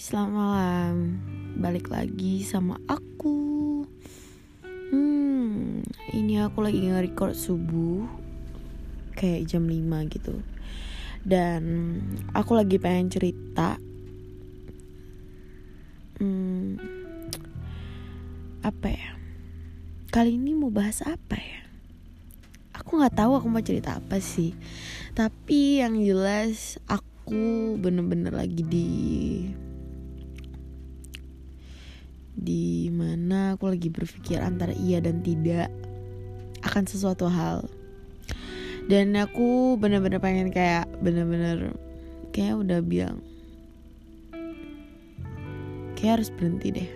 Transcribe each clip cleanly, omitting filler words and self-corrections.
selamat malam. Balik lagi sama aku. Ini aku lagi nge-record subuh, kayak jam 5 gitu. Dan aku lagi pengen cerita apa ya? Kali ini mau bahas apa ya? Aku gak tahu aku mau cerita apa sih. Tapi yang jelas aku bener-bener lagi di mana aku lagi berpikir antara iya dan tidak akan sesuatu hal, dan aku bener-bener pengen kayak udah bilang kayak harus berhenti deh.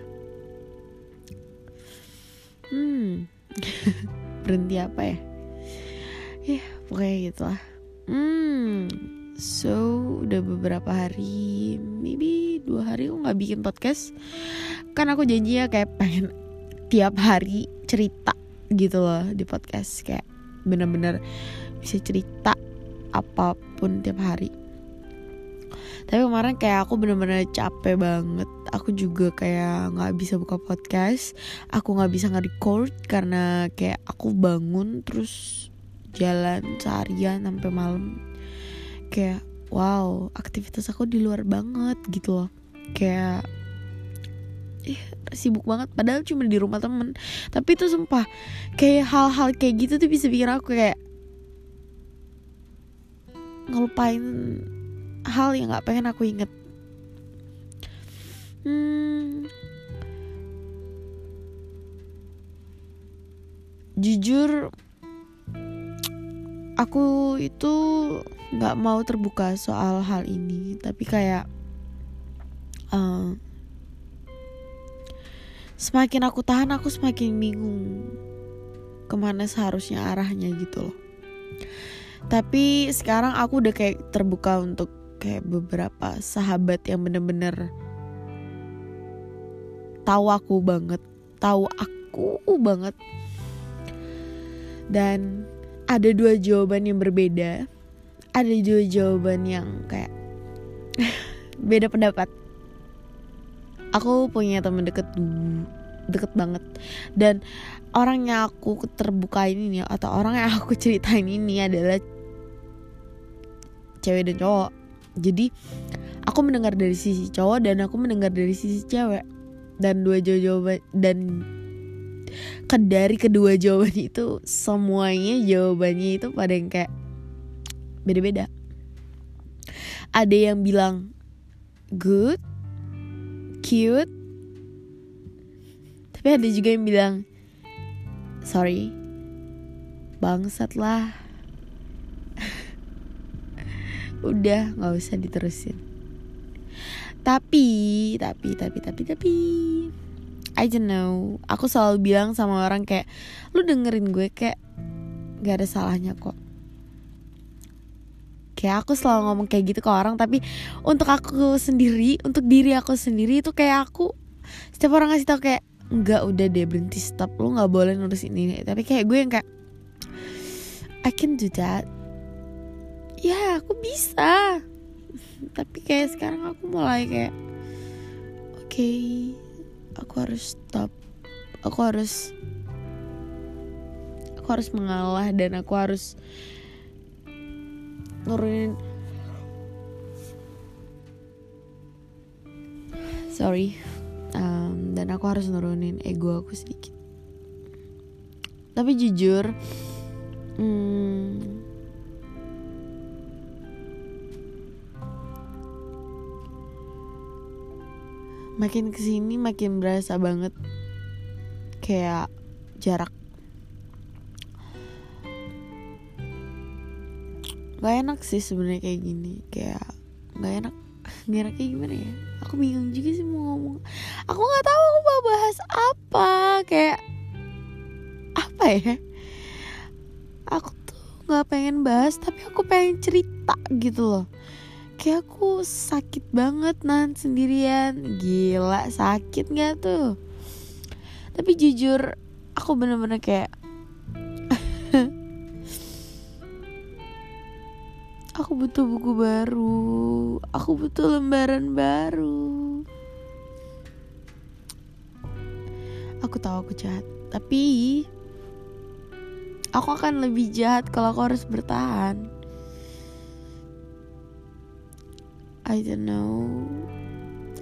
Berhenti apa ya? Pokoknya gitulah. So, udah beberapa hari, maybe 2 hari aku gak bikin podcast. Kan aku janjinya kayak pengen tiap hari cerita gitu loh di podcast. Kayak bener-bener bisa cerita apapun tiap hari. Tapi kemarin kayak aku bener-bener capek banget. Aku juga kayak gak bisa buka podcast. Aku gak bisa nge-record karena kayak aku bangun terus jalan seharian sampai malam. Kayak wow, aktivitas aku di luar banget gitu loh. Kayak sibuk banget, padahal cuma di rumah temen. Tapi itu sumpah, kayak hal-hal kayak gitu tuh bisa bikin aku kayak ngelupain hal yang gak pengen aku inget. Jujur, aku itu gak mau terbuka soal hal ini. Tapi kayak semakin aku tahan, aku semakin bingung kemana seharusnya arahnya gitu loh. Tapi sekarang aku udah kayak terbuka untuk kayak beberapa sahabat yang bener-bener tahu aku banget. Dan ada 2 jawaban yang berbeda. Ada 2 jawaban yang kayak beda pendapat. Aku punya teman deket banget. Dan orang yang aku terbukain ini, atau orang yang aku ceritain ini, adalah cewek dan cowok. Jadi aku mendengar dari sisi cowok dan aku mendengar dari sisi cewek. Dan 2 jawaban, dan dari kedua jawaban itu semuanya jawabannya itu pada yang kayak beda-beda. Ada yang bilang good, cute, tapi ada juga yang bilang sorry, bangsat lah, udah nggak usah diterusin. Tapi I don't know. Aku selalu bilang sama orang kayak, lu dengerin gue, kayak gak ada salahnya kok. Kayak aku selalu ngomong kayak gitu ke orang. Tapi untuk aku sendiri, untuk diri aku sendiri, itu kayak aku setiap orang ngasih tau kayak, enggak, udah deh, berhenti, stop, lu gak boleh nulis ini. Tapi kayak gue yang kayak, I can do that. Ya, aku bisa. Tapi kayak sekarang aku mulai kayak, Okay. Aku harus mengalah, dan aku harus nurunin ego aku sedikit. Tapi jujur, makin kesini makin berasa banget kayak jarak. Gak enak sih sebenarnya kayak gini, kayak gak enak. Enaknya gimana ya? Aku bingung juga sih mau ngomong. Aku nggak tahu aku mau bahas apa, kayak apa ya? Aku tuh nggak pengen bahas, tapi aku pengen cerita gitu loh. Kayak aku sakit banget nahan sendirian. Gila, sakit gak tuh? Tapi jujur, aku bener-bener kayak aku butuh buku baru, aku butuh lembaran baru. Aku tahu aku jahat, tapi aku akan lebih jahat kalau aku harus bertahan. I don't know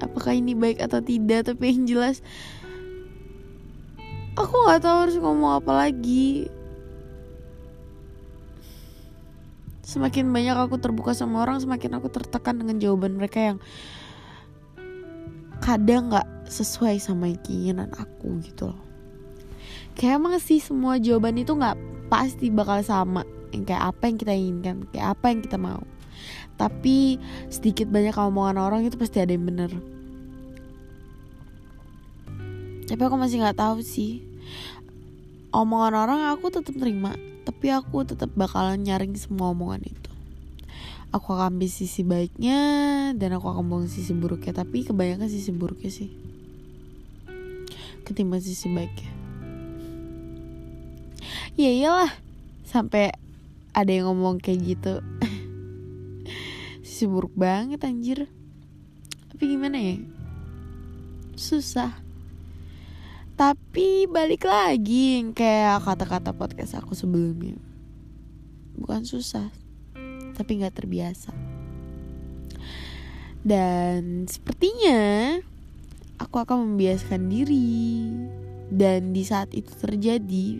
apakah ini baik atau tidak, tapi yang jelas aku gak tahu harus ngomong apa lagi. Semakin banyak aku terbuka sama orang, semakin aku tertekan dengan jawaban mereka yang kadang gak sesuai sama keinginan aku gitu loh. Kayak emang sih semua jawaban itu gak pasti bakal sama, yang kayak apa yang kita inginkan, kayak apa yang kita mau. Tapi sedikit banyak omongan orang itu pasti ada yang bener. Tapi aku masih gak tahu sih, omongan orang aku tetap terima, tapi aku tetap bakalan nyaring semua omongan itu. Aku akan ambil sisi baiknya dan aku akan buang sisi buruknya, tapi kebanyakan sisi buruknya sih ketimbang sisi baiknya. Ya iyalah, sampai ada yang ngomong kayak gitu. Sisi buruk banget anjir. Tapi gimana ya, susah. Tapi balik lagi yang kayak kata-kata podcast aku sebelumnya, bukan susah tapi gak terbiasa. Dan sepertinya aku akan membiasakan diri. Dan di saat itu terjadi,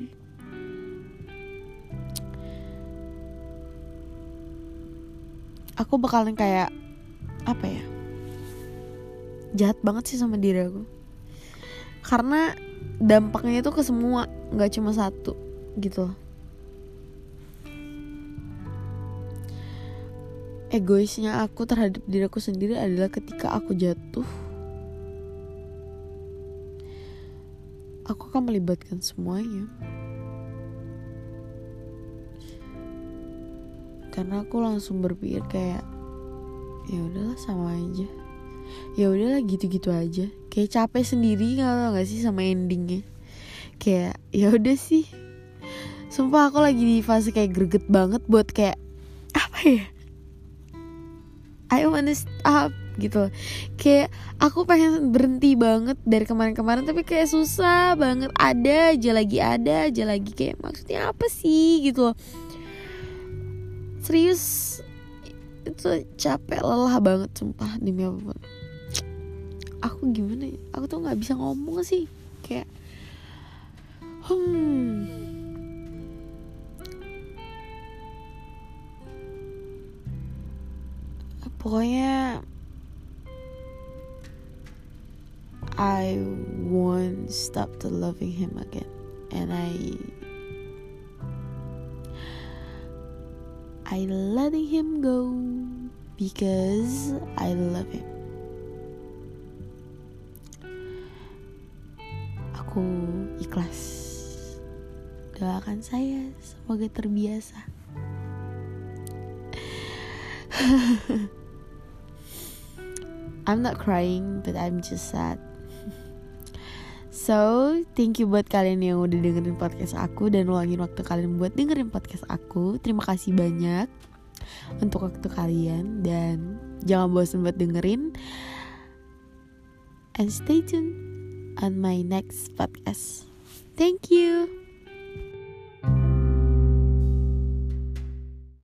aku bakalan kayak apa ya, jahat banget sih sama diri aku. Karena dampaknya itu ke semua, gak cuma satu gitu loh. Egoisnya aku terhadap diriku sendiri adalah ketika aku jatuh, aku akan melibatkan semuanya. Karena aku langsung berpikir kayak, ya udahlah sama aja, ya udahlah gitu-gitu aja. Kayak capek sendiri nggak sih sama endingnya. Kayak ya udah sih. Sumpah aku lagi di fase kayak greget banget buat kayak apa ya, I wanna stop gitu. Kayak aku pengen berhenti banget dari kemarin-kemarin, tapi kayak susah banget. Ada aja lagi kayak maksudnya apa sih gitu loh. Serius itu capek, lelah banget sumpah demi apapun. Aku gimana ya, aku tuh gak bisa ngomong sih. Kayak pokoknya I won't stop to loving him again, and I letting him go because I love him. Aku ikhlas. Doakan saya semoga terbiasa. I'm not crying, but I'm just sad. So, thank you buat kalian yang udah dengerin podcast aku dan luangin waktu kalian buat dengerin podcast aku. Terima kasih banyak untuk waktu kalian, dan jangan bosan buat dengerin. And stay tuned on my next podcast. Thank you.